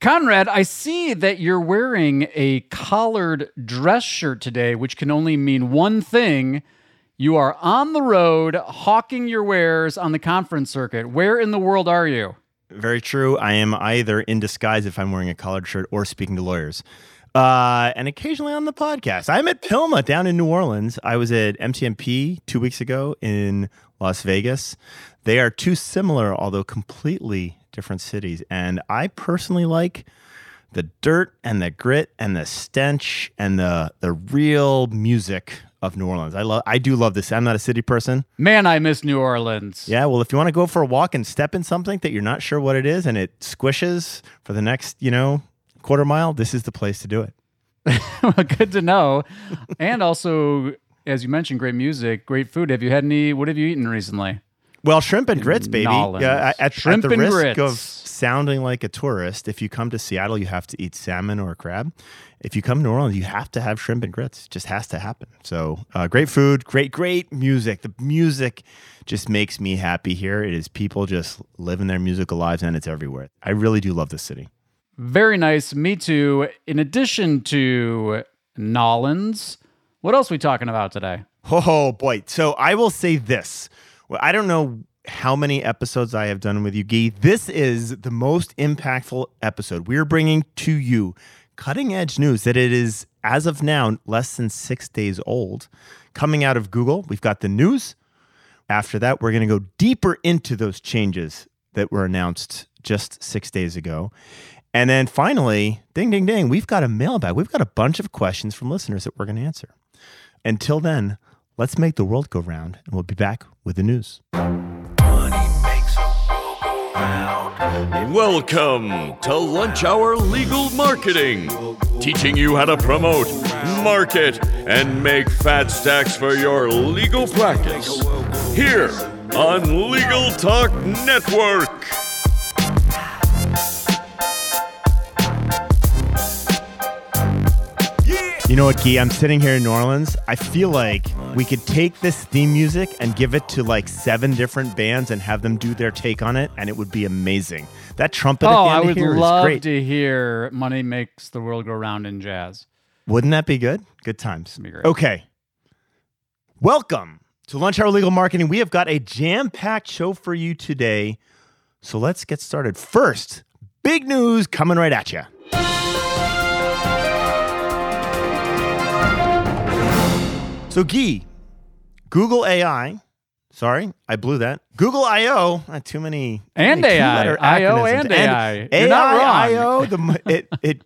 Conrad, I see that you're wearing a collared dress shirt today, which can only mean one thing. You are on the road hawking your wares on the conference circuit. Where in the world are you? Very true. I am either in disguise if I'm wearing a collared shirt or speaking to lawyers. And occasionally on the podcast. I'm at PILMA down in New Orleans. I was at MTMP 2 weeks ago in Las Vegas. They are two similar, although completely different cities. And I personally like the dirt and the grit and the stench and the real music of New Orleans. I do love this. I'm not a city person. Man, I miss New Orleans. Yeah, well, if you want to go for a walk and step in something that you're not sure what it is and it squishes for the next, quarter mile, this is the place to do it. Well, good to know. And also, as you mentioned, great music, great food. What have you eaten recently? Well, shrimp and grits, baby. At the risk of sounding like a tourist, if you come to Seattle, you have to eat salmon or crab. If you come to New Orleans, you have to have shrimp and grits. It just has to happen. So great food, great music. The music just makes me happy here. It is people just living their musical lives, and it's everywhere. I really do love this city. Very nice. Me too. In addition to Nolans, what else are we talking about today? Oh, boy. So I will say this. Well, I don't know how many episodes I have done with you, Gyi. This is the most impactful episode. We're bringing to you cutting-edge news that it is, as of now, less than 6 days old. Coming out of Google, we've got the news. After that, we're going to go deeper into those changes that were announced just 6 days ago. And then finally, ding, ding, ding, we've got a mailbag. We've got a bunch of questions from listeners that we're going to answer. Until then, let's make the world go round, and we'll be back with the news. Money makes the world go round. Welcome to Lunch Hour Legal Marketing, teaching you how to promote, market, and make fat stacks for your legal practice. Here on Legal Talk Network. You know what, Gyi? I'm sitting here in New Orleans. I feel like we could take this theme music and give it to like 7 different bands and have them do their take on it, and it would be amazing. That trumpet at the end here is great. Oh, I would love to hear Money Makes the World Go Round in jazz. Wouldn't that be good? Good times. That'd be great. Okay. Welcome to Lunch Hour Legal Marketing. We have got a jam-packed show for you today, so let's get started. First, big news coming right at you. So, Gyi, Google I/O, not too many. And AI. I/O and AI. You're not wrong. I/O,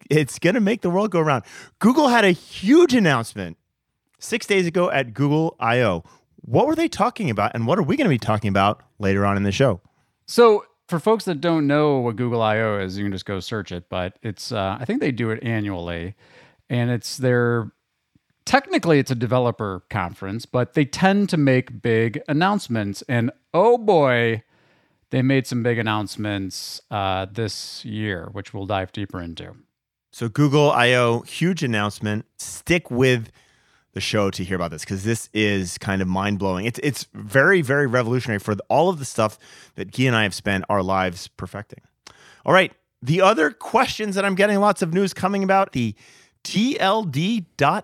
it's going to make the world go round. Google had a huge announcement 6 days ago at Google I/O. What were they talking about, and what are we going to be talking about later on in the show? So, for folks that don't know what Google I/O is, you can just go search it, but it's I think they do it annually, and it's their... Technically, it's a developer conference, but they tend to make big announcements. And oh boy, they made some big announcements this year, which we'll dive deeper into. So Google I/O, huge announcement. Stick with the show to hear about this because this is kind of mind-blowing. It's very, very revolutionary for all of the stuff that Gyi and I have spent our lives perfecting. All right, the other questions that I'm getting lots of news coming about, the TLD.Esquire.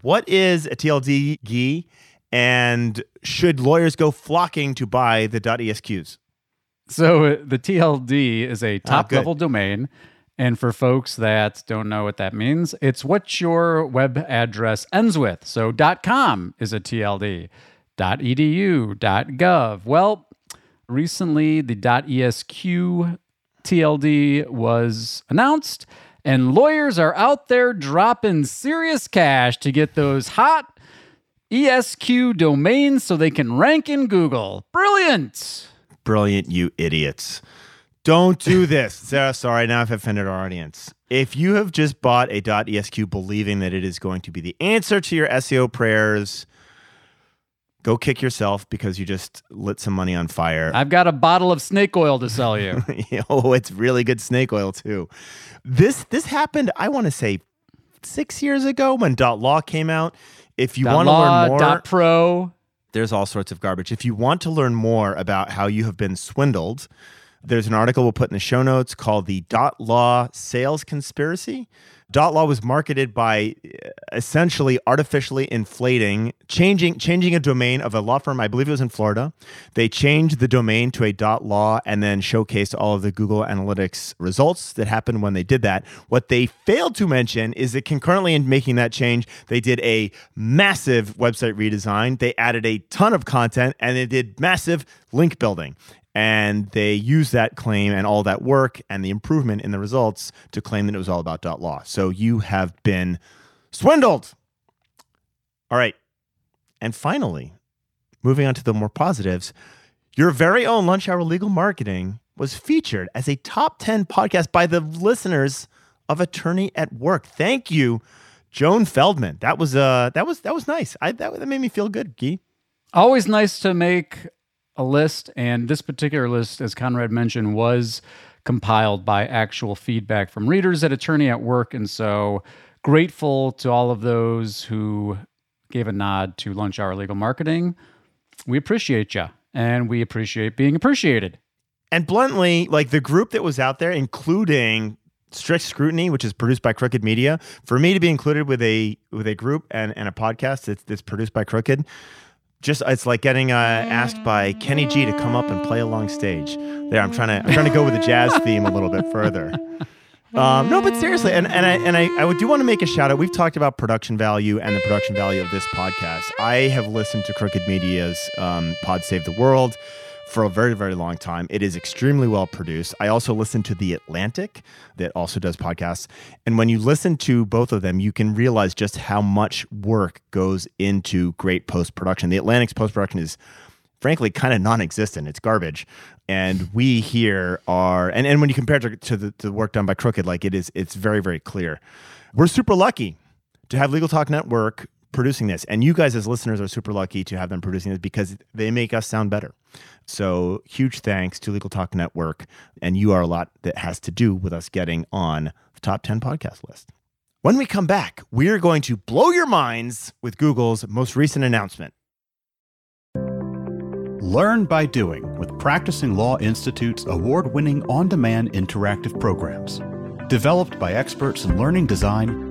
What is a TLD, Gyi, and should lawyers go flocking to buy the .esqs? So the TLD is a top-level domain, and for folks that don't know what that means, it's what your web address ends with. So .com is a TLD, .edu, .gov. Well, recently the .esq TLD was announced, and lawyers are out there dropping serious cash to get those hot ESQ domains so they can rank in Google. Brilliant. Brilliant, you idiots. Don't do this. Sorry, now I've offended our audience. If you have just bought a .esq believing that it is going to be the answer to your SEO prayers, go kick yourself because you just lit some money on fire. I've got a bottle of snake oil to sell you. Oh, it's really good snake oil, too. This happened, I want to say, 6 years ago when .law came out. If you want to learn more... .pro. There's all sorts of garbage. If you want to learn more about how you have been swindled There's an article we'll put in the show notes called the .law Sales Conspiracy. .law was marketed by essentially artificially inflating, changing a domain of a law firm. I believe it was in Florida. They changed the domain to a .law and then showcased all of the Google Analytics results that happened when they did that. What they failed to mention is that concurrently in making that change, they did a massive website redesign. They added a ton of content and they did massive link building. And they use that claim and all that work and the improvement in the results to claim that it was all about .law. So you have been swindled. All right. And finally, moving on to the more positives, your very own Lunch Hour Legal Marketing was featured as a top 10 podcast by the listeners of Attorney at Work. Thank you, Joan Feldman. That was nice. That made me feel good, Gyi. Always nice to make a list, and this particular list, as Conrad mentioned, was compiled by actual feedback from readers at Attorney at Work, and so grateful to all of those who gave a nod to Lunch Hour Legal Marketing. We appreciate you, and we appreciate being appreciated. And bluntly, like the group that was out there, including Strict Scrutiny, which is produced by Crooked Media, for me to be included with a group and a podcast that's produced by Crooked, just it's like getting asked by Kenny G to come up and play along stage. There, I'm trying to go with the jazz theme a little bit further. No, but seriously, and I do want to make a shout out. We've talked about production value and the production value of this podcast. I have listened to Crooked Media's Pod Save the World for a very, very long time. It is extremely well produced. I also listen to The Atlantic that also does podcasts. And when you listen to both of them, you can realize just how much work goes into great post-production. The Atlantic's post-production is, frankly, kind of non-existent. It's garbage. And we here are, and when you compare it to the work done by Crooked, like it's very, very clear. We're super lucky to have Legal Talk Network producing this. And you guys as listeners are super lucky to have them producing this because they make us sound better. So huge thanks to Legal Talk Network. And you are a lot that has to do with us getting on the top 10 podcast list. When we come back, we're going to blow your minds with Google's most recent announcement. Learn by doing with Practicing Law Institute's award-winning on-demand interactive programs. Developed by experts in learning design,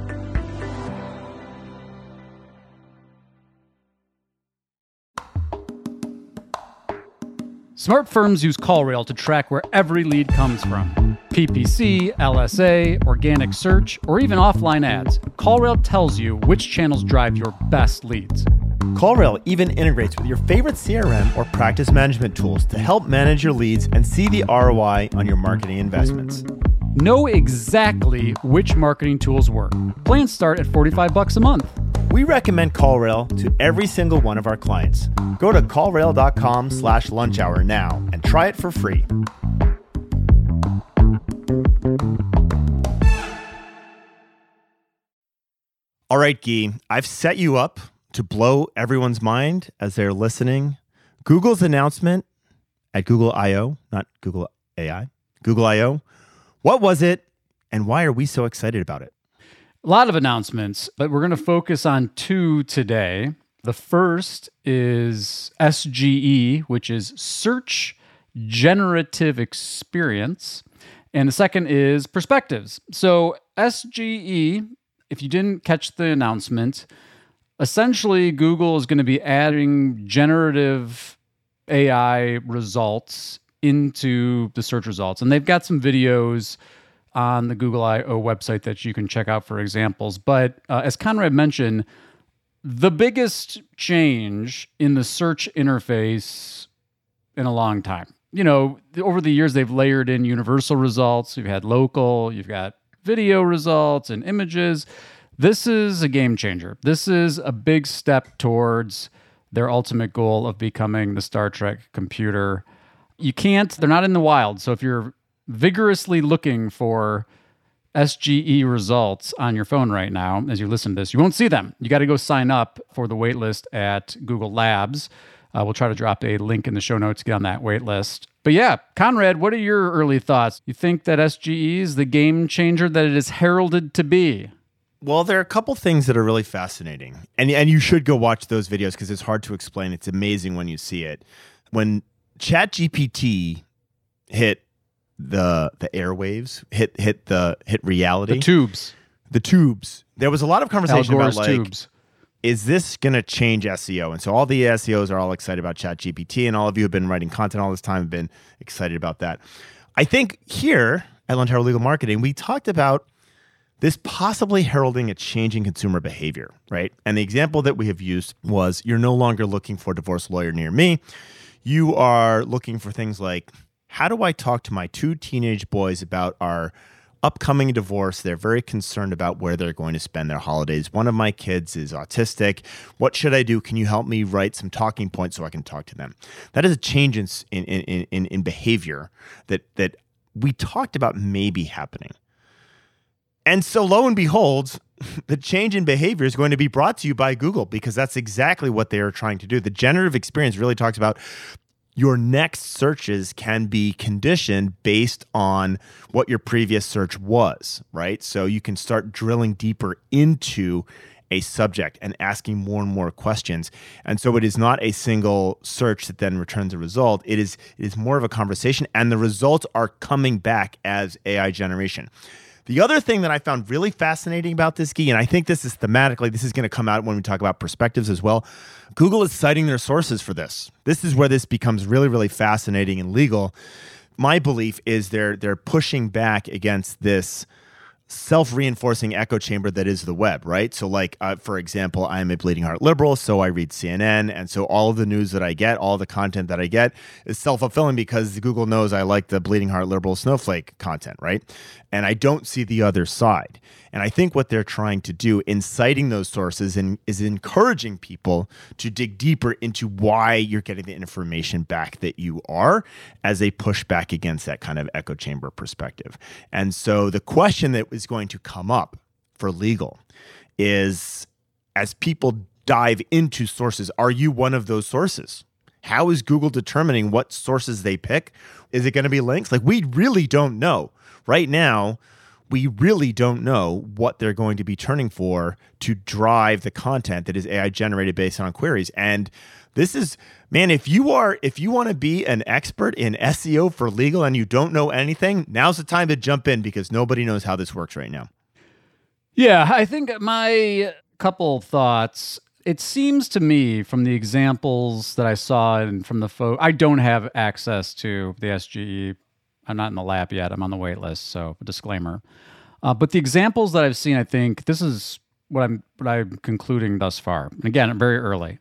Smart firms use CallRail to track where every lead comes from. PPC, LSA, organic search, or even offline ads. CallRail tells you which channels drive your best leads. CallRail even integrates with your favorite CRM or practice management tools to help manage your leads and see the ROI on your marketing investments. Know exactly which marketing tools work. Plans start at $45 a month. We recommend CallRail to every single one of our clients. Go to callrail.com/lunchhour now and try it for free. All right, Gyi, I've set you up to blow everyone's mind as they're listening. Google's announcement at Google I/O, not Google AI, Google I/O. What was it and why are we so excited about it? A lot of announcements, but we're going to focus on two today. The first is SGE, which is Search Generative Experience. And the second is Perspectives. So SGE, if you didn't catch the announcement, essentially Google is going to be adding generative AI results into the search results. And they've got some videos on the Google I/O website that you can check out for examples. But as Conrad mentioned, the biggest change in the search interface in a long time. You know, over the years, they've layered in universal results. You've had local, you've got video results and images. This is a game changer. This is a big step towards their ultimate goal of becoming the Star Trek computer. They're not in the wild. So if you're vigorously looking for SGE results on your phone right now as you listen to this. You won't see them. You got to go sign up for the waitlist at Google Labs. We'll try to drop a link in the show notes to get on that waitlist. But yeah, Conrad, what are your early thoughts? You think that SGE is the game changer that it is heralded to be? Well, there are a couple things that are really fascinating. And you should go watch those videos because it's hard to explain. It's amazing when you see it. When ChatGPT hit the airwaves, hit reality. The tubes. There was a lot of conversation about like tubes. Is this going to change SEO? And so all the SEOs are all excited about ChatGPT, and all of you have been writing content all this time have been excited about that. I think here at Lunch Hour Legal Marketing, we talked about this possibly heralding a change in consumer behavior, right? And the example that we have used was you're no longer looking for a divorce lawyer near me. You are looking for things like, how do I talk to my two teenage boys about our upcoming divorce? They're very concerned about where they're going to spend their holidays. One of my kids is autistic. What should I do? Can you help me write some talking points so I can talk to them? That is a change in behavior that we talked about maybe happening. And so lo and behold, the change in behavior is going to be brought to you by Google because that's exactly what they are trying to do. The generative experience really talks about your next searches can be conditioned based on what your previous search was, right? So you can start drilling deeper into a subject and asking more and more questions. And so it is not a single search that then returns a result. It is more of a conversation, and the results are coming back as AI generation. The other thing that I found really fascinating about this, Gyi, and I think this is thematically, this is going to come out when we talk about perspectives as well, Google is citing their sources for this. This is where this becomes really, really fascinating and legal. My belief is they're pushing back against this self-reinforcing echo chamber that is the web, right? So like, for example, I'm a bleeding heart liberal, so I read CNN, and so all of the news that I get, all the content that I get is self-fulfilling because Google knows I like the bleeding heart liberal snowflake content, right? And I don't see the other side. And I think what they're trying to do in citing those sources and is encouraging people to dig deeper into why you're getting the information back that you are as a pushback against that kind of echo chamber perspective. And so the question that is going to come up for legal is, as people dive into sources, are you one of those sources? How is Google determining what sources they pick? Is it going to be links? Like, we really don't know. Right now, we really don't know what they're going to be turning for to drive the content that is AI generated based on queries. And this is, man, if you want to be an expert in SEO for legal and you don't know anything, now's the time to jump in because nobody knows how this works right now. Yeah, I think my couple thoughts. It seems to me from the examples that I saw and from the I don't have access to the SGE. I'm not in the lab yet. I'm on the wait list, so a disclaimer. But the examples that I've seen, I think this is what I'm concluding thus far. And again, I'm very early.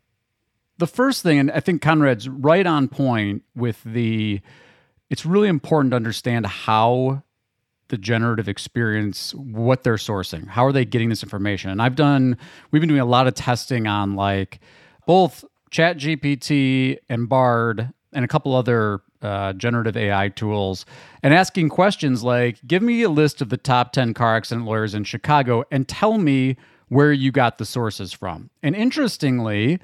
The first thing, and I think Conrad's right on point with it's really important to understand how the generative experience, what they're sourcing, how are they getting this information? And we've been doing a lot of testing on like both ChatGPT and Bard and a couple other generative AI tools, and asking questions like, give me a list of the top 10 car accident lawyers in Chicago and tell me where you got the sources from. And interestingly,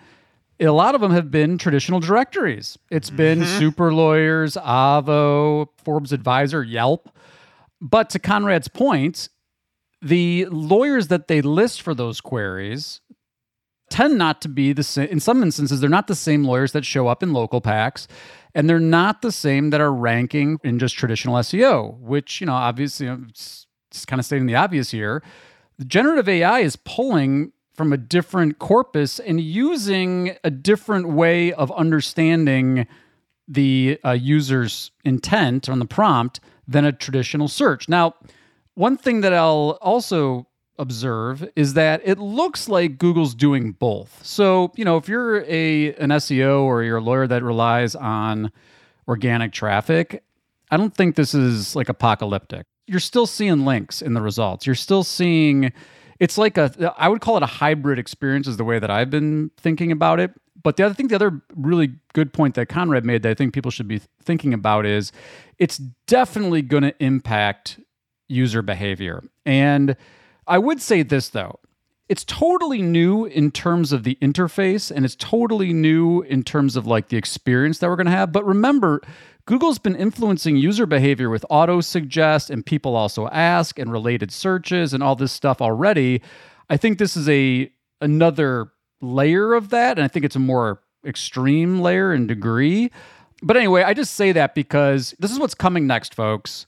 a lot of them have been traditional directories. It's been Super Lawyers, Avvo, Forbes Advisor, Yelp. But to Conrad's point, the lawyers that they list for those queries tend not to be the same. In some instances, they're not the same lawyers that show up in local packs, and they're not the same that are ranking in just traditional SEO, which, you know, obviously, it's kind of stating the obvious here. The generative AI is pulling from a different corpus and using a different way of understanding the user's intent on the prompt than a traditional search. Now, one thing that I'll also observe is that it looks like Google's doing both. So, you know, if you're an SEO or you're a lawyer that relies on organic traffic, I don't think this is like apocalyptic. You're still seeing links in the results. You're still seeing, it's like I would call it a hybrid experience is the way that I've been thinking about it. But the other really good point that Conrad made that I think people should be thinking about is it's definitely going to impact user behavior. And I would say this, though. It's totally new in terms of the interface, and it's totally new in terms of like the experience that we're going to have. But remember, Google's been influencing user behavior with auto-suggest and people also ask and related searches and all this stuff already. I think this is another layer of that, and I think it's a more extreme layer and degree. But anyway, I just say that because this is what's coming next, folks.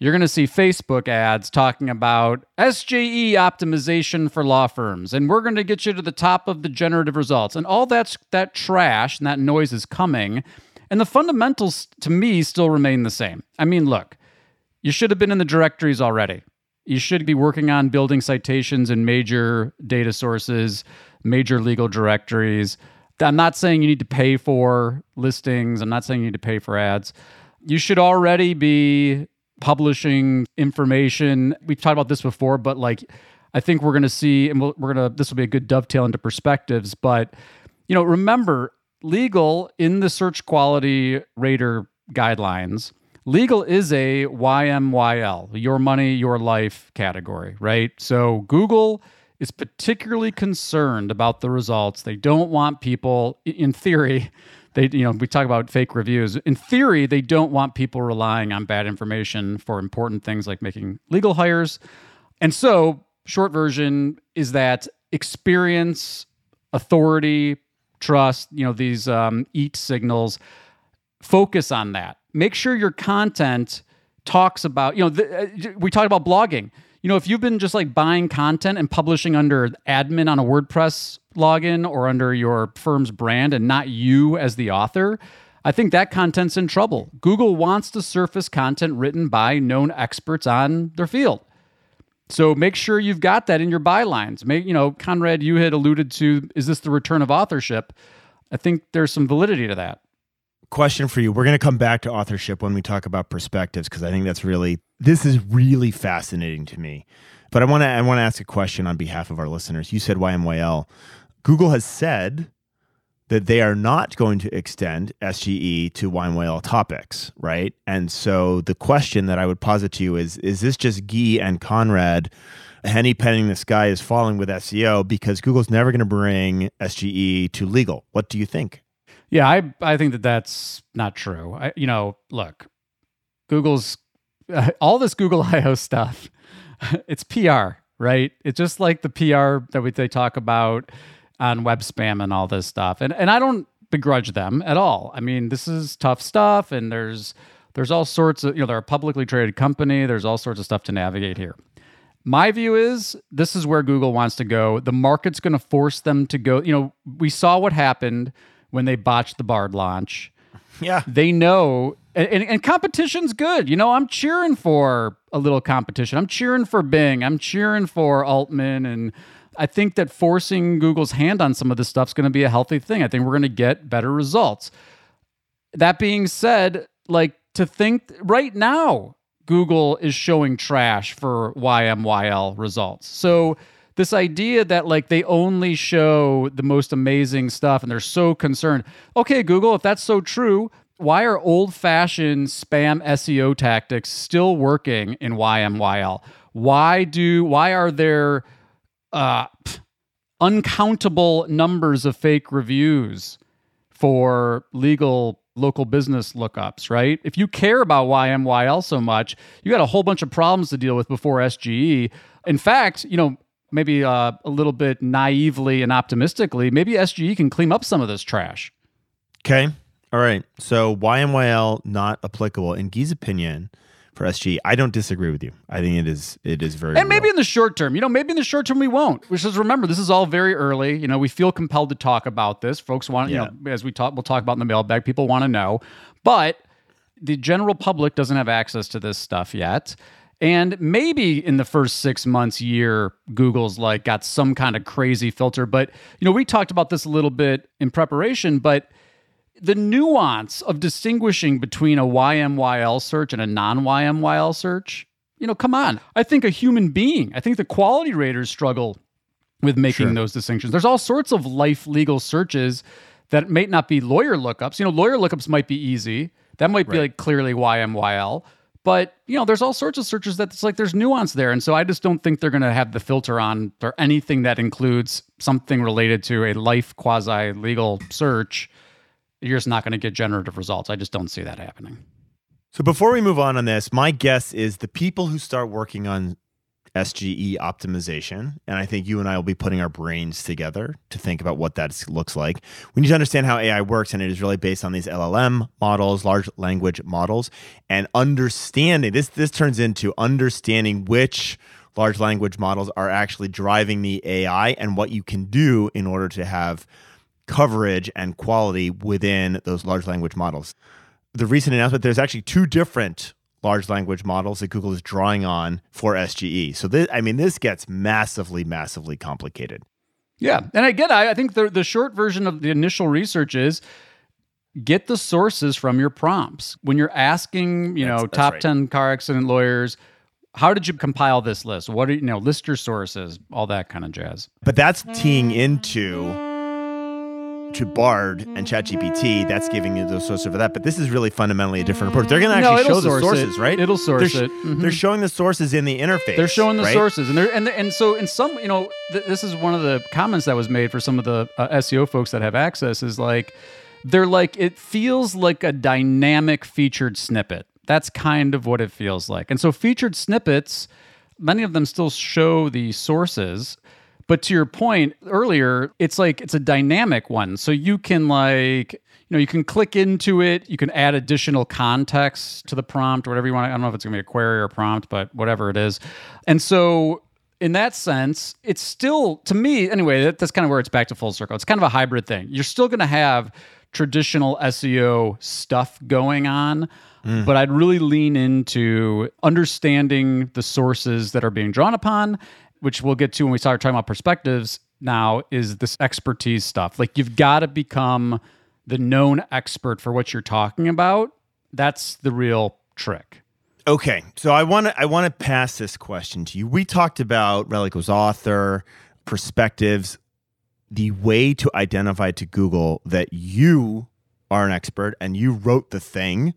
You're going to see Facebook ads talking about SJE optimization for law firms, and we're going to get you to the top of the generative results. And all that trash and that noise is coming. And the fundamentals, to me, still remain the same. I mean, look, you should have been in the directories already. You should be working on building citations in major data sources, major legal directories. I'm not saying you need to pay for listings. I'm not saying you need to pay for ads. You should already be publishing information. We've talked about this before, but like, I think we're going to see, and this will be a good dovetail into perspectives. But, you know, remember, legal in the search quality rater guidelines, legal is a YMYL, your money, your life category, right? So Google is particularly concerned about the results. They don't want people, in theory, we talk about fake reviews. In theory, they don't want people relying on bad information for important things like making legal hires. And so, short version is that experience, authority, trust, these EAT signals, focus on that. Make sure your content talks about, we talked about blogging. If you've been just like buying content and publishing under admin on a WordPress login or under your firm's brand and not you as the author, I think that content's in trouble. Google wants to surface content written by known experts on their field. So make sure you've got that in your bylines. Conrad, you had alluded to, is this the return of authorship? I think there's some validity to that. Question for you. We're going to come back to authorship when we talk about perspectives, because I think this is really fascinating to me. But I want to ask a question on behalf of our listeners. You said YMYL. Google has said that they are not going to extend SGE to YMYL topics, right? And so the question that I would posit to you is this just Gyi and Conrad henny-penning the sky is falling with SEO because Google's never going to bring SGE to legal? What do you think? Yeah, I think that's not true. Look, Google's all this Google I/O stuff, it's PR, right? It's just like the PR that they talk about on web spam and all this stuff. And I don't begrudge them at all. I mean, this is tough stuff, and there's all sorts of, they're a publicly traded company. There's all sorts of stuff to navigate here. My view is this is where Google wants to go. The market's going to force them to go. We saw what happened when they botched the Bard launch. Yeah. They know, and competition's good. I'm cheering for a little competition. I'm cheering for Bing. I'm cheering for Altman. And I think that forcing Google's hand on some of this stuff's going to be a healthy thing. I think we're going to get better results. That being said, to think right now, Google is showing trash for YMYL results. So this idea that they only show the most amazing stuff and they're so concerned. Okay, Google, if that's so true, why are old-fashioned spam SEO tactics still working in YMYL? Why are there uncountable numbers of fake reviews for legal local business lookups, right? If you care about YMYL so much, you got a whole bunch of problems to deal with before SGE. In fact, maybe a little bit naively and optimistically, maybe SGE can clean up some of this trash. Okay. All right. So YMYL not applicable. In Gyi's opinion for SGE, I don't disagree with you. I think it is very And real. Maybe in the short term, maybe in the short term we won't. Which is, remember, this is all very early. We feel compelled to talk about this. Folks want, as we'll talk about in the mailbag, people want to know. But the general public doesn't have access to this stuff yet. And maybe in the first 6 months, year, Google's got some kind of crazy filter. But, we talked about this a little bit in preparation, but the nuance of distinguishing between a YMYL search and a non-YMYL search, come on. I think the quality raters struggle with making those distinctions. There's all sorts of life legal searches that may not be lawyer lookups. Lawyer lookups might be easy. That might be clearly YMYL. But, you know, there's all sorts of searches that's like there's nuance there. And so I just don't think they're going to have the filter on for anything that includes something related to a life quasi-legal search. You're just not going to get generative results. I just don't see that happening. So before we move on this, my guess is the people who start working on SGE optimization, and I think you and I will be putting our brains together to think about what that looks like. We need to understand how AI works, and it is really based on these LLM models, large language models, and understanding. This turns into understanding which large language models are actually driving the AI and what you can do in order to have coverage and quality within those large language models. The recent announcement, there's actually two different large language models that Google is drawing on for SGE. So this gets massively, massively complicated. Yeah. And again, I think the short version of the initial research is get the sources from your prompts. When you're asking, that's top right. 10 car accident lawyers, how did you compile this list? What do list your sources, all that kind of jazz. But that's teeing into Bard and ChatGPT, that's giving you the source over that. But this is really fundamentally a different approach. They're going to actually show the sources, right? It'll source it. Mm-hmm. They're showing the sources in the interface. They're showing the sources. And so in some, this is one of the comments that was made for some of the SEO folks that have access is like, they're like, it feels like a dynamic featured snippet. That's kind of what it feels like. And so featured snippets, many of them still show the sources. But to your point earlier, it's like it's a dynamic one. So you can you can click into it. You can add additional context to the prompt or whatever you want. I don't know if it's going to be a query or a prompt, but whatever it is. And so in that sense, it's still, to me, anyway, that's kind of where it's back to full circle. It's kind of a hybrid thing. You're still going to have traditional SEO stuff going on, but I'd really lean into understanding the sources that are being drawn upon, which we'll get to when we start talking about perspectives now, is this expertise stuff. Like, you've got to become the known expert for what you're talking about. That's the real trick. Okay. So I want to pass this question to you. We talked about Relico's author, perspectives, the way to identify to Google that you are an expert and you wrote the thing,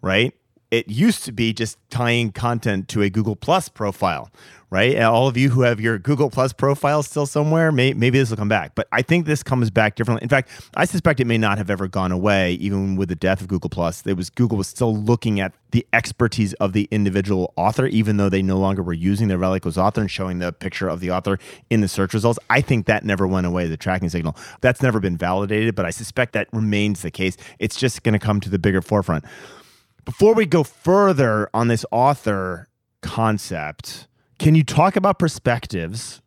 right? It used to be just tying content to a Google Plus profile, right? And all of you who have your Google Plus profile still somewhere, maybe this will come back. But I think this comes back differently. In fact, I suspect it may not have ever gone away, even with the death of Google Plus. Google was still looking at the expertise of the individual author, even though they no longer were using the Relico's author and showing the picture of the author in the search results. I think that never went away, the tracking signal. That's never been validated, but I suspect that remains the case. It's just going to come to the bigger forefront. Before we go further on this author concept, can you talk about perspectives?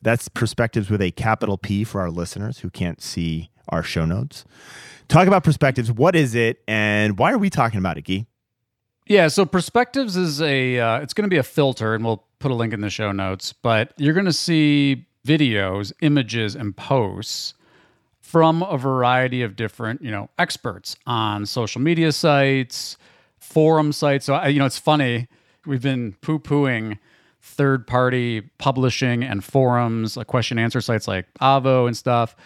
That's perspectives with a capital P for our listeners who can't see our show notes. Talk about perspectives. What is it, and why are we talking about it, Gyi? Yeah, so perspectives is it's going to be a filter, and we'll put a link in the show notes, but you're going to see videos, images, and posts from a variety of different, experts on social media sites, forum sites. So, it's funny, we've been poo-pooing third-party publishing and forums, like question and answer sites like Avvo and stuff,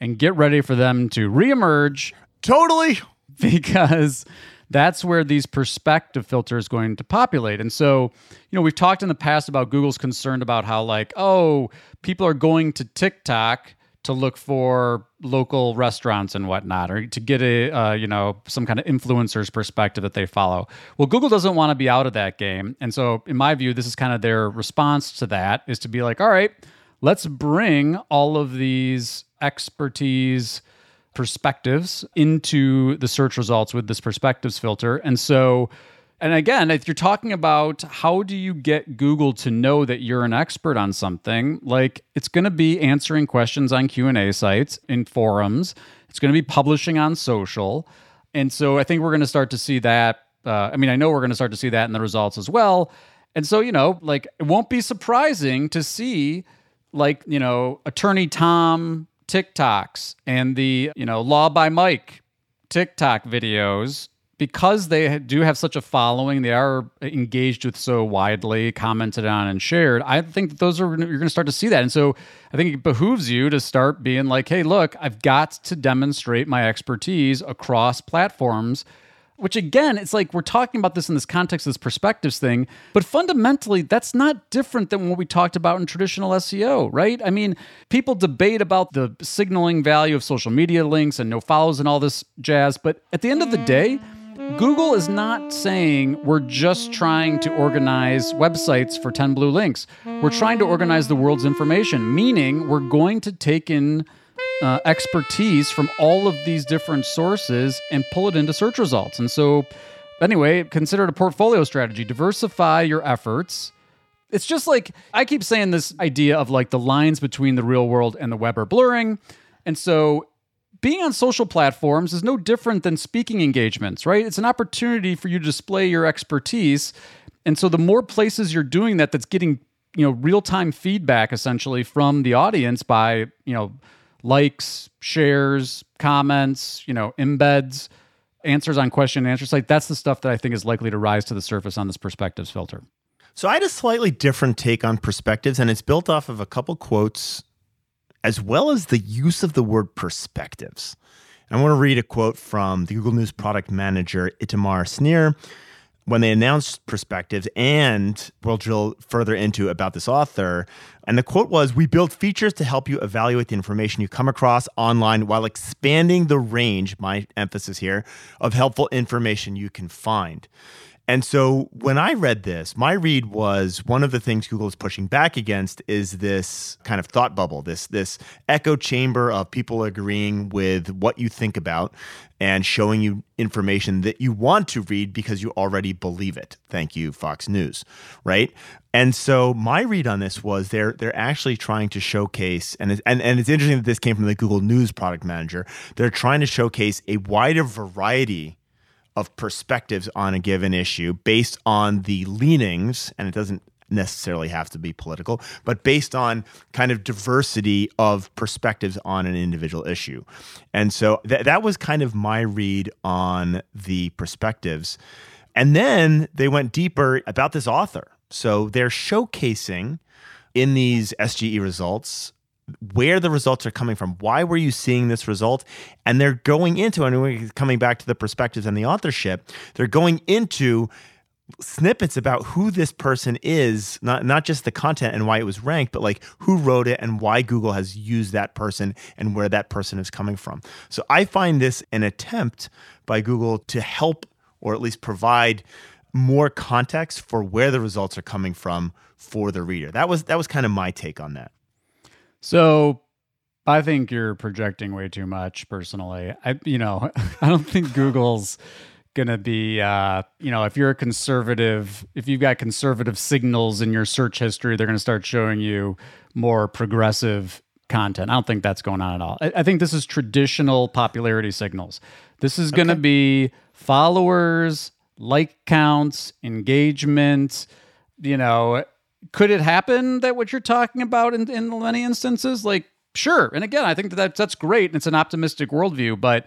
and get ready for them to reemerge. Totally. Because that's where these perspective filters is going to populate. And so, we've talked in the past about Google's concerned about how people are going to TikTok to look for local restaurants and whatnot, or to get a some kind of influencer's perspective that they follow. Well, Google doesn't want to be out of that game. And so in my view, this is kind of their response to that, is to be like, all right, let's bring all of these expertise perspectives into the search results with this perspectives filter. And so, and again, if you're talking about how do you get Google to know that you're an expert on something, like, it's going to be answering questions on Q&A sites, in forums. It's going to be publishing on social. And so I think we're going to start to see that. I know we're going to start to see that in the results as well. And so, it won't be surprising to see, Attorney Tom TikToks and the, Law by Mike TikTok videos, because they do have such a following, they are engaged with so widely, commented on and shared. I think that you're going to start to see that. And so I think it behooves you to start being like, hey, look, I've got to demonstrate my expertise across platforms. Which again, it's like we're talking about this in this context of this perspectives thing, but fundamentally, that's not different than what we talked about in traditional SEO, right? I mean, people debate about the signaling value of social media links and no follows and all this jazz, but at the end of the day, Google is not saying we're just trying to organize websites for 10 blue links. We're trying to organize the world's information, meaning we're going to take in expertise from all of these different sources and pull it into search results. And so anyway, consider it a portfolio strategy. Diversify your efforts. It's just like, I keep saying this idea of like the lines between the real world and the web are blurring. And so being on social platforms is no different than speaking engagements, right? It's an opportunity for you to display your expertise. And so the more places you're doing that, that's getting, you know, real-time feedback essentially from the audience by, you know, likes, shares, comments, you know, embeds, answers on question and answer site. That's the stuff that I think is likely to rise to the surface on this perspectives filter. So I had a slightly different take on perspectives, and it's built off of a couple quotes as well as the use of the word perspectives. And I want to read a quote from the Google News product manager, Itamar Sneer, when they announced perspectives, and we'll drill further into about this author. And the quote was, "We build features to help you evaluate the information you come across online while expanding the range," my emphasis here, "of helpful information you can find." And so when I read this, my read was one of the things Google is pushing back against is this kind of thought bubble, this echo chamber of people agreeing with what you think about and showing you information that you want to read because you already believe it. Thank you, Fox News, right? And so my read on this was they're actually trying to showcase, and it's interesting that this came from the Google News product manager, they're trying to showcase a wider variety of perspectives on a given issue based on the leanings, and it doesn't necessarily have to be political, but based on kind of diversity of perspectives on an individual issue. And so that was kind of my read on the perspectives. And then they went deeper about this author. So they're showcasing in these SGE results where the results are coming from. Why were you seeing this result? And they're going into, and we're coming back to the perspectives and the authorship, they're going into snippets about who this person is, not just the content and why it was ranked, but like who wrote it and why Google has used that person and where that person is coming from. So I find this an attempt by Google to help, or at least provide more context for where the results are coming from for the reader. That was kind of my take on that. So I think you're projecting way too much personally. I don't think Google's going to be, if you're a conservative, if you've got conservative signals in your search history, they're going to start showing you more progressive content. I don't think that's going on at all. I think this is traditional popularity signals. This is going to be followers, like counts, engagement, you know. Could it happen that what you're talking about in many instances? Like, sure. And again, I think that's great. And it's an optimistic worldview. But,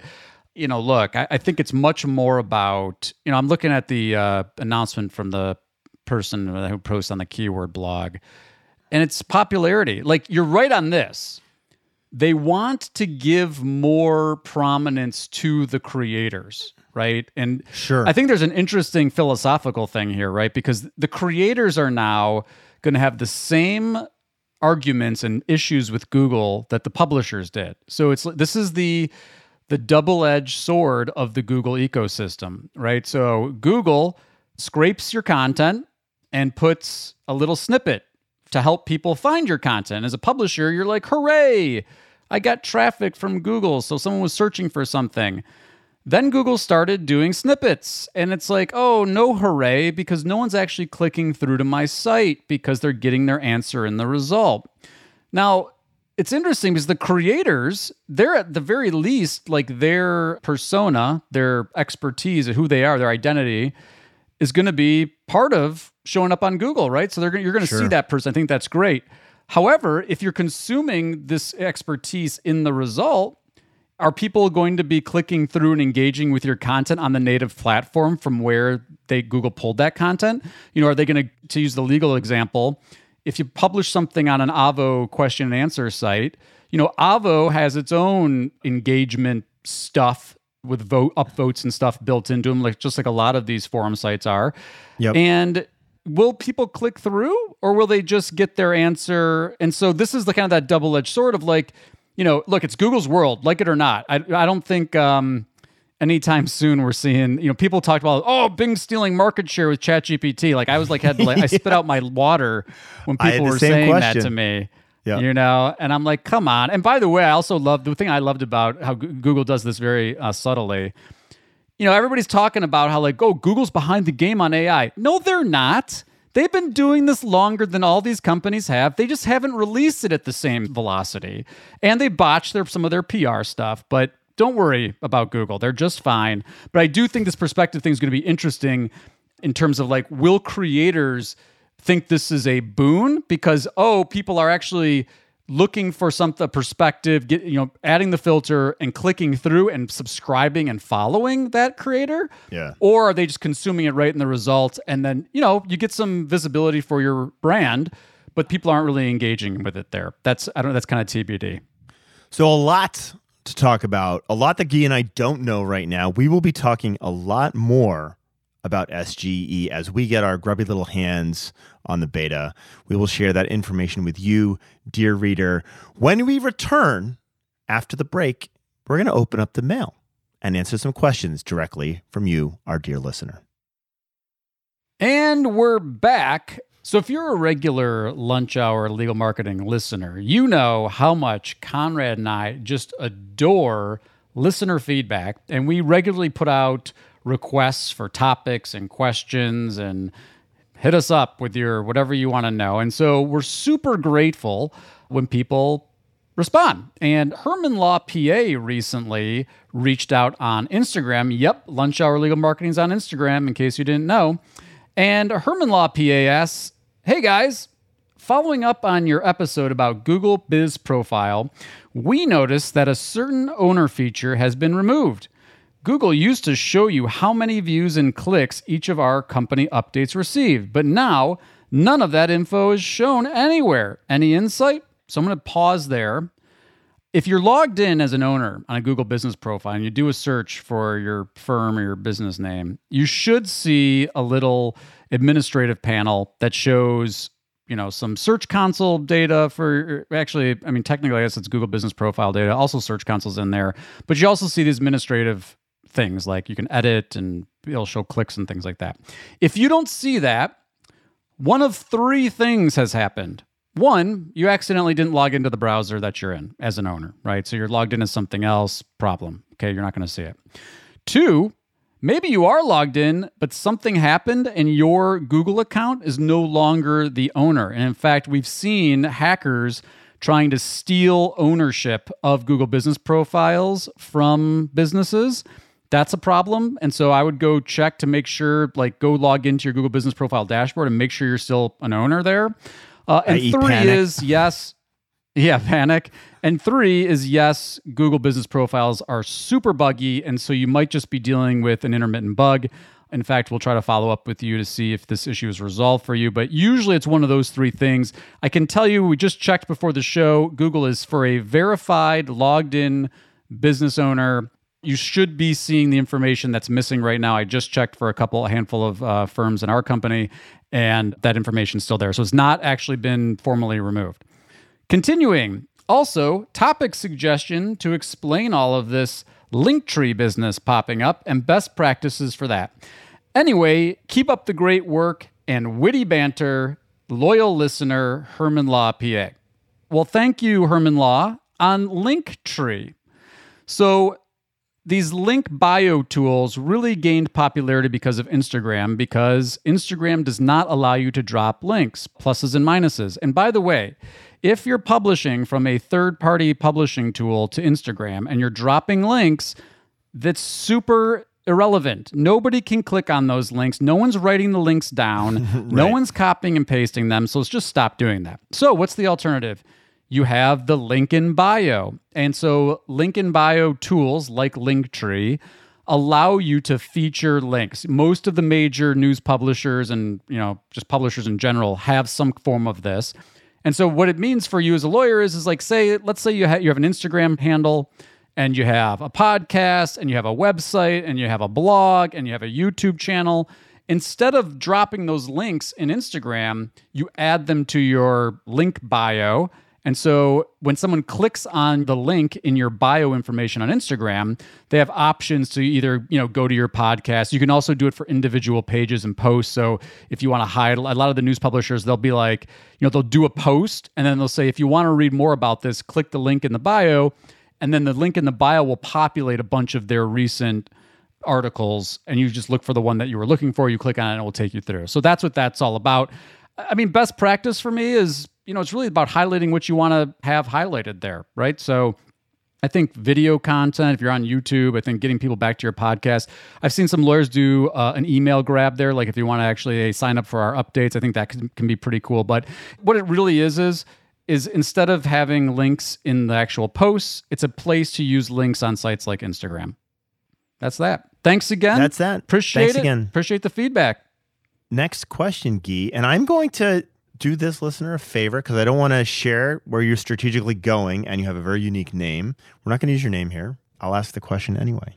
you know, look, I think it's much more about, you know, I'm looking at the announcement from the person who posts on the keyword blog. And it's popularity. Like, you're right on this. They want to give more prominence to the creators, right? And sure, I think there's an interesting philosophical thing here, right? Because the creators are now going to have the same arguments and issues with Google that the publishers did. So this is the double-edged sword of the Google ecosystem, right? So Google scrapes your content and puts a little snippet to help people find your content. As a publisher, you're like, hooray, I got traffic from Google. So someone was searching for something. Then Google started doing snippets, and it's like, oh, no hooray, because no one's actually clicking through to my site because they're getting their answer in the result. Now, it's interesting because the creators, they're at the very least, like their persona, their expertise, who they are, their identity is going to be part of showing up on Google, right? So you're going to see that person. I think that's great. However, if you're consuming this expertise in the result, are people going to be clicking through and engaging with your content on the native platform from where Google pulled that content? You know, are they going to use the legal example, if you publish something on an Avvo question and answer site, you know, Avvo has its own engagement stuff with vote upvotes and stuff built into them, like just like a lot of these forum sites are. Yep. And will people click through, or will they just get their answer? And so this is the kind of that double-edged sword of like, you know, look, it's Google's world, like it or not. I don't think anytime soon we're seeing, you know, people talked about, oh, Bing's stealing market share with ChatGPT. Like I was like, I spit out my water when people were saying that to me. Yeah. You know, and I'm like, come on. And by the way, I also love the thing I loved about how Google does this very subtly. You know, everybody's talking about how like, oh, Google's behind the game on AI. No, they're not. They've been doing this longer than all these companies have. They just haven't released it at the same velocity. And they botched some of their PR stuff. But don't worry about Google. They're just fine. But I do think this perspective thing is going to be interesting in terms of like, will creators think this is a boon because, oh, people are actually looking for something, perspective, adding the filter and clicking through and subscribing and following that creator? Yeah. Or are they just consuming it right in the results? And then, you know, you get some visibility for your brand, but people aren't really engaging with it there. That's kind of TBD. So a lot to talk about, a lot that Gyi and I don't know right now. We will be talking a lot more about SGE as we get our grubby little hands on the beta. We will share that information with you, dear reader. When we return after the break, we're going to open up the mail and answer some questions directly from you, our dear listener. And we're back. So if you're a regular Lunch Hour Legal Marketing listener, you know how much Conrad and I just adore listener feedback. And we regularly put out requests for topics and questions, and hit us up with your whatever you want to know. And so we're super grateful when people respond. And Herman Law PA recently reached out on Instagram. Yep, Lunch Hour Legal Marketing's on Instagram, in case you didn't know. And Herman Law PA asks, hey guys, following up on your episode about Google Biz Profile, we noticed that a certain owner feature has been removed. Google used to show you how many views and clicks each of our company updates received, but now none of that info is shown anywhere. Any insight? So I'm going to pause there. If you're logged in as an owner on a Google Business Profile and you do a search for your firm or your business name, you should see a little administrative panel that shows, you know, some Search Console data for, actually, I mean, technically, I guess it's Google Business Profile data. Also, Search Console's in there, but you also see these administrative things like you can edit and it'll show clicks and things like that. If you don't see that, one of three things has happened. One, you accidentally didn't log into the browser that you're in as an owner, right? So you're logged into something else, problem. Okay, you're not going to see it. Two, maybe you are logged in, but something happened and your Google account is no longer the owner. And in fact, we've seen hackers trying to steal ownership of Google Business Profiles from businesses. That's a problem. And so I would go check to make sure, like go log into your Google Business Profile dashboard and make sure you're still an owner there. Panic. And three is, yes, Google Business Profiles are super buggy. And so you might just be dealing with an intermittent bug. In fact, we'll try to follow up with you to see if this issue is resolved for you. But usually it's one of those three things. I can tell you, we just checked before the show, Google is for a verified, logged in business owner. You should be seeing the information that's missing right now. I just checked for a handful of firms in our company, and that information is still there. So it's not actually been formally removed. Continuing, also, topic suggestion to explain all of this Linktree business popping up and best practices for that. Anyway, keep up the great work and witty banter. Loyal listener, Herman Law PA. Well, thank you, Herman Law. On Linktree. So these link bio tools really gained popularity because of Instagram, because Instagram does not allow you to drop links, pluses and minuses. And by the way, if you're publishing from a third-party publishing tool to Instagram and you're dropping links, that's super irrelevant. Nobody can click on those links. No one's writing the links down. Right. No one's copying and pasting them. So let's just stop doing that. So what's the alternative? You have the link in bio. And so link in bio tools like Linktree allow you to feature links. Most of the major news publishers and, you know, just publishers in general have some form of this. And so what it means for you as a lawyer is like, say, let's say you have an Instagram handle and you have a podcast, and you have a website, and you have a blog, and you have a YouTube channel. Instead of dropping those links in Instagram, you add them to your link bio. And so when someone clicks on the link in your bio information on Instagram, they have options to either, go to your podcast. You can also do it for individual pages and posts. So if you want to hide, a lot of the news publishers, they'll be like, they'll do a post and then they'll say, if you want to read more about this, click the link in the bio. And then the link in the bio will populate a bunch of their recent articles. And you just look for the one that you were looking for. You click on it and it will take you through. So that's what that's all about. I mean, best practice for me is, it's really about highlighting what you want to have highlighted there, right? So I think video content, if you're on YouTube, I think getting people back to your podcast. I've seen some lawyers do an email grab there. Like if you want to actually sign up for our updates, I think that can be pretty cool. But what it really is instead of having links in the actual posts, it's a place to use links on sites like Instagram. That's that. Thanks again. That's that. Thanks again. Appreciate the feedback. Next question, Gyi. And I'm going to do this listener a favor because I don't want to share where you're strategically going and you have a very unique name. We're not going to use your name here. I'll ask the question anyway.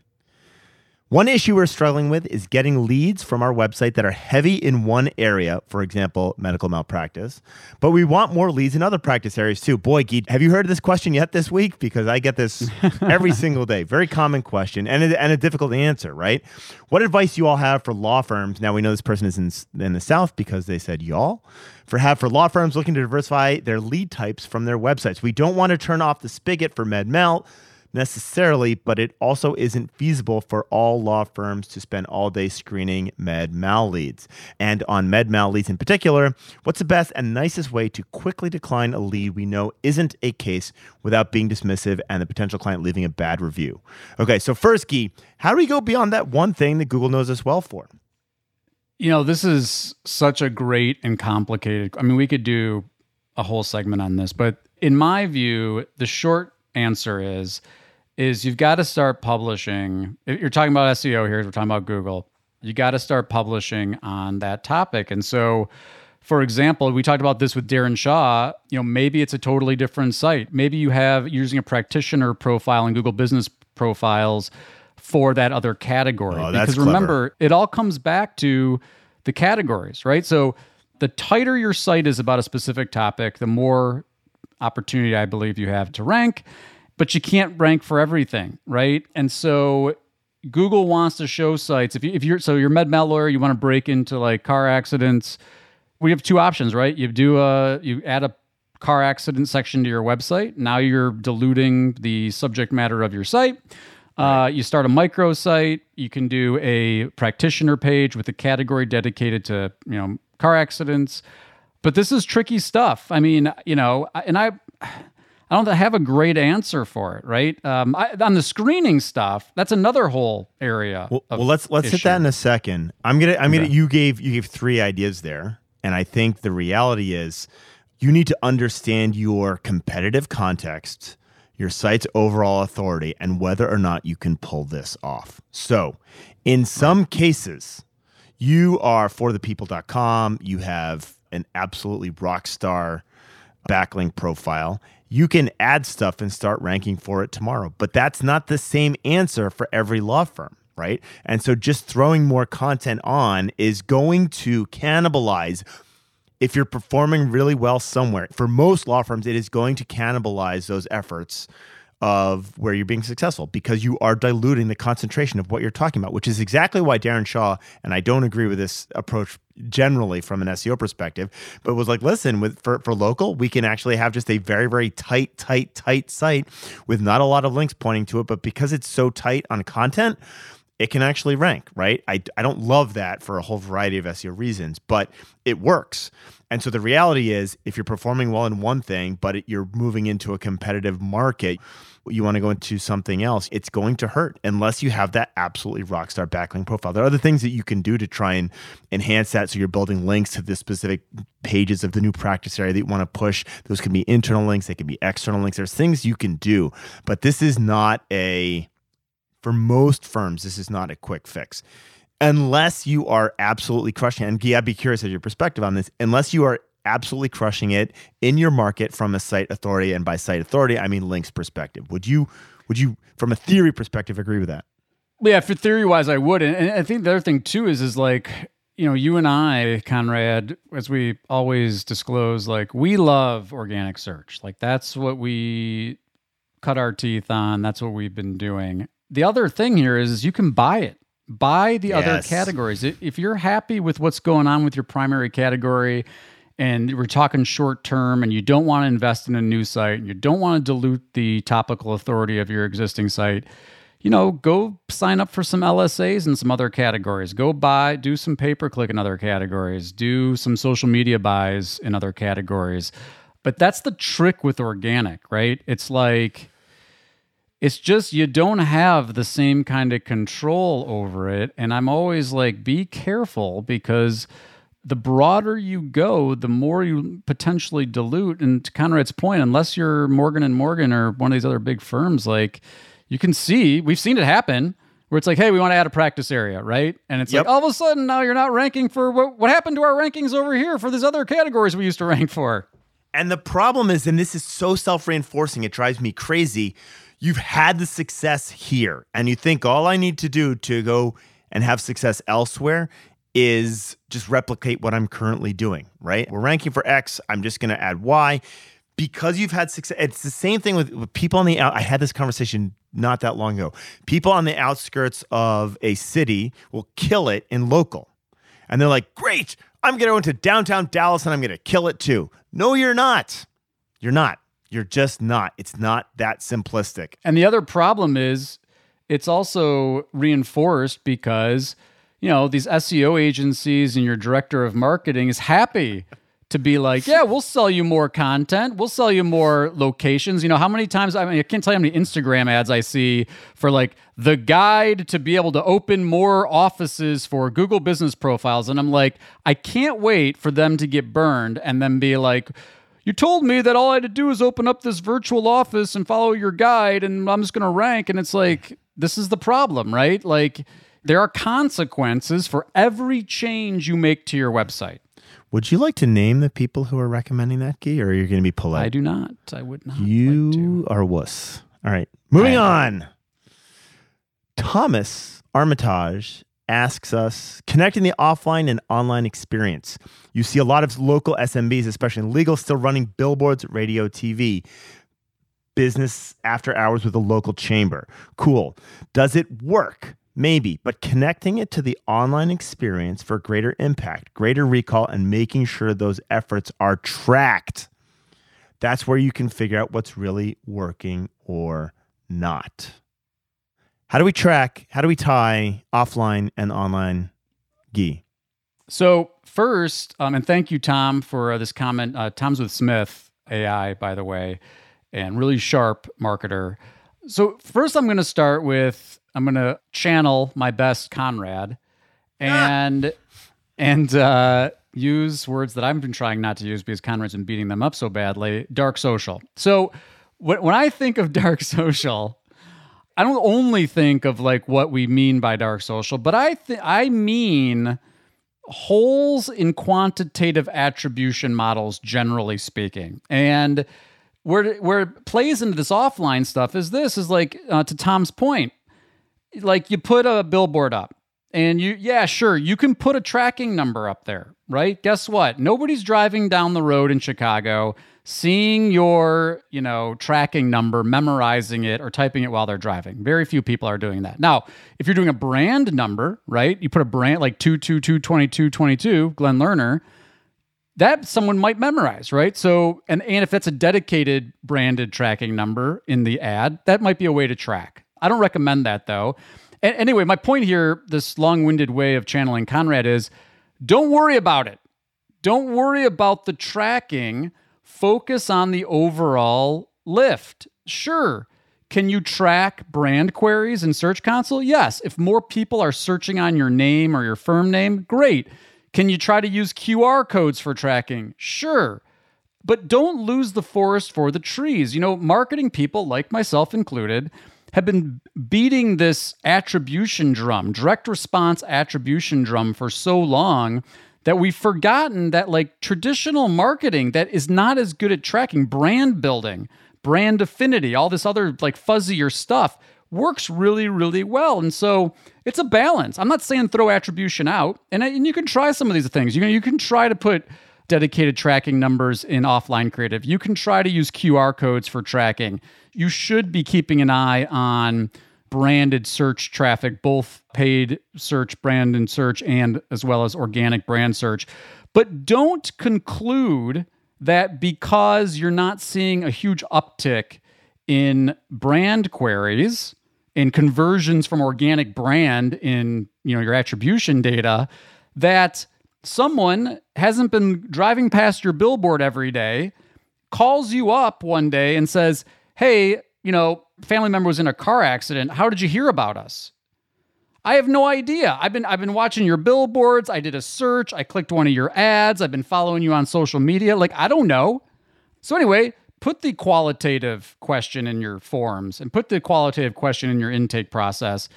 One issue we're struggling with is getting leads from our website that are heavy in one area, for example, medical malpractice, but we want more leads in other practice areas too. Boy, Gyi, have you heard of this question yet this week? Because I get this every single day. Very common question and a difficult answer, right? What advice you all have for law firms? Now we know this person is in the South because they said y'all. For law firms looking to diversify their lead types from their websites. We don't want to turn off the spigot for MedMal, necessarily, but it also isn't feasible for all law firms to spend all day screening med-mal leads. And on med-mal leads in particular, what's the best and nicest way to quickly decline a lead we know isn't a case without being dismissive and the potential client leaving a bad review? Okay, so first, Gyi, how do we go beyond that one thing that Google knows us well for? This is such a great and complicated... we could do a whole segment on this, but in my view, the short answer is you've got to start publishing. If you're talking about SEO here, we're talking about Google. You got to start publishing on that topic. And so, for example, we talked about this with Darren Shaw, maybe it's a totally different site. Maybe you have using a practitioner profile in Google Business Profiles for that other category. Oh, that's clever. Because remember, it all comes back to the categories, right? So the tighter your site is about a specific topic, the more opportunity I believe you have to rank, but you can't rank for everything, right? And so Google wants to show sites. If you're a med-mal lawyer, you want to break into like car accidents. We have two options, right? You add a car accident section to your website. Now you're diluting the subject matter of your site. Right. You start a micro site. You can do a practitioner page with a category dedicated to car accidents. But this is tricky stuff. I don't have a great answer for it, right? On the screening stuff, that's another whole area. Well, let's hit that in a second. You gave three ideas there, and I think the reality is you need to understand your competitive context, your site's overall authority, and whether or not you can pull this off. So, in some cases, you are forthepeople.com. You have an absolutely rock star backlink profile. You can add stuff and start ranking for it tomorrow, but that's not the same answer for every law firm, right? And so just throwing more content on is going to cannibalize. If you're performing really well somewhere, for most law firms, it is going to cannibalize those efforts of where you're being successful because you are diluting the concentration of what you're talking about, which is exactly why Darren Shaw, and I don't agree with this approach generally from an SEO perspective, but was like, listen, for local, we can actually have just a very, very tight site with not a lot of links pointing to it, but because it's so tight on content, it can actually rank, right? I don't love that for a whole variety of SEO reasons, but it works. And so the reality is if you're performing well in one thing, but you're moving into a competitive market, you want to go into something else, it's going to hurt unless you have that absolutely rockstar backlink profile. There are other things that you can do to try and enhance that. So you're building links to the specific pages of the new practice area that you want to push. Those can be internal links. They can be external links. There's things you can do, but this is not for most firms, this is not a quick fix. Unless you are absolutely crushing it, and Gyi, I'd be curious at your perspective on this, unless you are absolutely crushing it in your market from a site authority, and by site authority, I mean links perspective. Would you, from a theory perspective, agree with that? Yeah, for theory-wise, I would. And I think the other thing, too, is like, you know, you and I, Conrad, as we always disclose, like, we love organic search. Like, that's what we cut our teeth on. That's what we've been doing. The other thing here is you can buy it. Buy the other categories. If you're happy with what's going on with your primary category, and we're talking short term, and you don't want to invest in a new site, and you don't want to dilute the topical authority of your existing site, you know, go sign up for some LSAs in some other categories. Go buy, do some pay-per-click in other categories. Do some social media buys in other categories. But that's the trick with organic, right? It's like, it's just you don't have the same kind of control over it. And I'm always like, be careful, because the broader you go, the more you potentially dilute. And to Conrad's point, unless you're Morgan & Morgan or one of these other big firms, like, you can see, we've seen it happen, where it's like, hey, we want to add a practice area, right? And it's like, all of a sudden, now you're not ranking for what happened to our rankings over here for these other categories we used to rank for. And the problem is, and this is so self-reinforcing, it drives me crazy, you've had the success here, and you think all I need to do to go and have success elsewhere is just replicate what I'm currently doing, right? We're ranking for X, I'm just going to add Y. Because you've had success, it's the same thing with people on the out. I had this conversation not that long ago. People on the outskirts of a city will kill it in local. And they're like, great, I'm going to go into downtown Dallas and I'm going to kill it too. No, you're not. You're not. You're just not. It's not that simplistic. And the other problem is it's also reinforced because, you know, these SEO agencies and your director of marketing is happy to be like, yeah, we'll sell you more content. We'll sell you more locations. You know, how many times, I mean, I can't tell you how many Instagram ads I see for like the guide to be able to open more offices for Google Business Profiles. And I'm like, I can't wait for them to get burned and then be like, you told me that all I had to do is open up this virtual office and follow your guide and I'm just going to rank. And it's like, this is the problem, right? Like, there are consequences for every change you make to your website. Would you like to name the people who are recommending that, Gyi, or are you going to be polite? I do not. I would not. You are wuss. All right. Moving on. Thomas Armitage asks us, connecting the offline and online experience. You see a lot of local SMBs, especially in legal, still running billboards, radio, TV, business after hours with a local chamber. Cool. Does it work? Maybe, but connecting it to the online experience for greater impact, greater recall, and making sure those efforts are tracked. That's where you can figure out what's really working or not. How do we track? How do we tie offline and online, Gyi? So first, and thank you, Tom, for this comment. Tom's with Smith AI, by the way, and really sharp marketer. So first I'm going to start with, I'm going to channel my best Conrad and use words that I've been trying not to use because Conrad's been beating them up so badly, dark social. So when I think of dark social, I don't only think of like what we mean by dark social, but I mean holes in quantitative attribution models, generally speaking. And where it plays into this offline stuff is this, is like, to Tom's point, like you put a billboard up and you can put a tracking number up there, right? Guess what? Nobody's driving down the road in Chicago, seeing your, you know, tracking number, memorizing it or typing it while they're driving. Very few people are doing that. Now, if you're doing a brand number, right? You put a brand like 2222222, Glenn Lerner, that someone might memorize, right? So, and if that's a dedicated branded tracking number in the ad, that might be a way to track. I don't recommend that, though. And anyway, my point here, this long-winded way of channeling Conrad is, don't worry about it. Don't worry about the tracking. Focus on the overall lift. Sure. Can you track brand queries in Search Console? Yes. If more people are searching on your name or your firm name, great. Can you try to use QR codes for tracking? Sure. But don't lose the forest for the trees. You know, marketing people, like myself included, have been beating this attribution drum, direct response attribution drum for so long that we've forgotten that like traditional marketing that is not as good at tracking, brand building, brand affinity, all this other like fuzzier stuff works really, really well. And so it's a balance. I'm not saying throw attribution out, and you can try some of these things. You can try to put dedicated tracking numbers in offline creative. You can try to use QR codes for tracking. You should be keeping an eye on branded search traffic, both paid search, brand and search, and as well as organic brand search. But don't conclude that because you're not seeing a huge uptick in brand queries, in conversions from organic brand in, your attribution data, that someone hasn't been driving past your billboard every day, calls you up one day and says, hey, family member was in a car accident. How did you hear about us? I have no idea. I've been watching your billboards. I did a search. I clicked one of your ads. I've been following you on social media. Like, I don't know. So anyway, put the qualitative question in your forms and put the qualitative question in your intake process.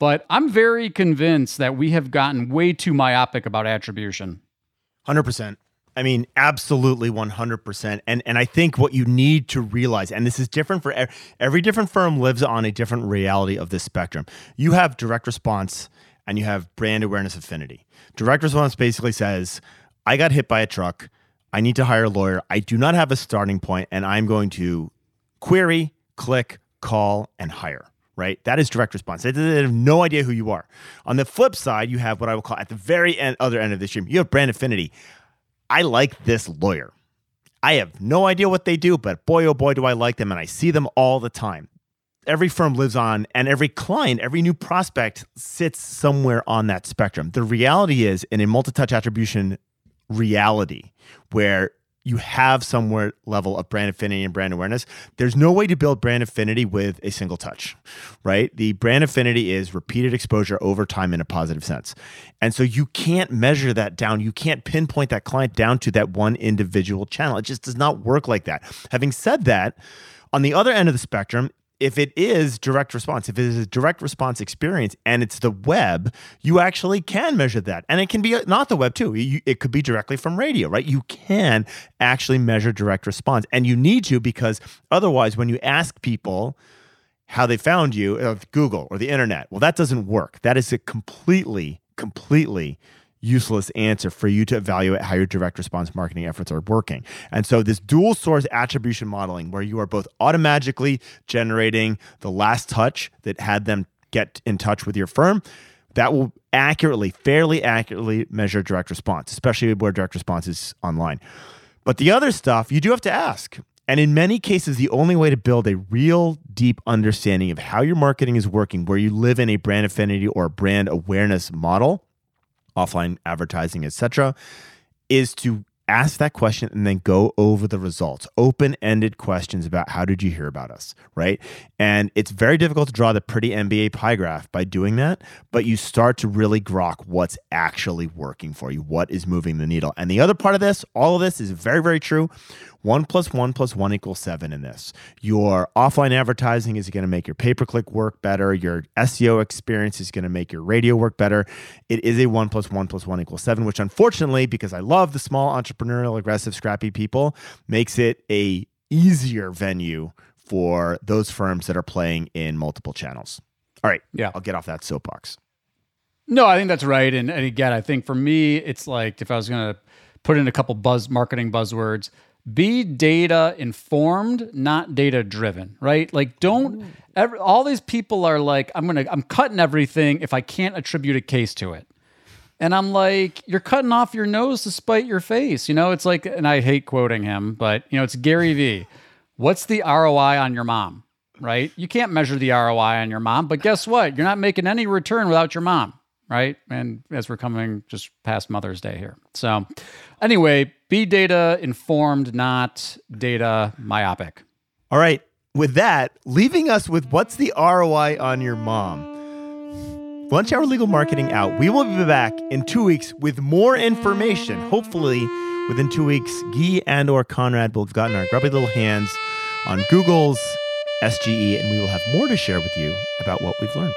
But I'm very convinced that we have gotten way too myopic about attribution. 100%. I mean, absolutely 100%. And I think what you need to realize, and this is different for every different firm lives on a different reality of this spectrum. You have direct response and you have brand awareness affinity. Direct response basically says, I got hit by a truck. I need to hire a lawyer. I do not have a starting point, and I'm going to query, click, call, and hire. Right? That is direct response. They have no idea who you are. On the flip side, you have what I will call at the very end, other end of the stream, you have brand affinity. I like this lawyer. I have no idea what they do, but boy, oh boy, do I like them. And I see them all the time. Every firm lives on, and every client, every new prospect sits somewhere on that spectrum. The reality is in a multi-touch attribution reality where you have somewhere level of brand affinity and brand awareness. There's no way to build brand affinity with a single touch, right? The brand affinity is repeated exposure over time in a positive sense. And so you can't measure that down. You can't pinpoint that client down to that one individual channel. It just does not work like that. Having said that, on the other end of the spectrum, if it is direct response, if it is a direct response experience and it's the web, you actually can measure that. And it can be not the web too. It could be directly from radio, right? You can actually measure direct response, and you need to, because otherwise when you ask people how they found you, Google or the internet, well, that doesn't work. That is a completely useless answer for you to evaluate how your direct response marketing efforts are working. And so this dual source attribution modeling where you are both automatically generating the last touch that had them get in touch with your firm, that will fairly accurately measure direct response, especially where direct response is online. But the other stuff, you do have to ask. And in many cases, the only way to build a real deep understanding of how your marketing is working, where you live in a brand affinity or brand awareness model, offline advertising, etc., is to ask that question and then go over the results. Open-ended questions about how did you hear about us, right? And it's very difficult to draw the pretty MBA pie graph by doing that, but you start to really grok what's actually working for you, what is moving the needle. And the other part of this, all of this is very, very true. 1 + 1 + 1 = 7 in this. Your offline advertising is going to make your pay-per-click work better. Your SEO experience is going to make your radio work better. It is a 1 + 1 + 1 = 7, which unfortunately, because I love the small entrepreneurial, aggressive, scrappy people, makes it a easier venue for those firms that are playing in multiple channels. All right. Yeah. I'll get off that soapbox. No, I think that's right. And again, I think for me, it's like if I was going to put in a couple marketing buzzwords, be data informed, not data driven, right? Like all these people are like, I'm cutting everything if I can't attribute a case to it. And I'm like, you're cutting off your nose to spite your face. It's like, and I hate quoting him, but it's Gary Vee. What's the ROI on your mom, right? You can't measure the ROI on your mom, but guess what? You're not making any return without your mom, right? And as we're coming just past Mother's Day here. So anyway, be data informed, not data myopic. All right. With that, leaving us with what's the ROI on your mom? Lunch Hour Legal Marketing out. We will be back in 2 weeks with more information. Hopefully within 2 weeks, Gyi and or Conrad will have gotten our grubby little hands on Google's SGE, and we will have more to share with you about what we've learned.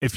If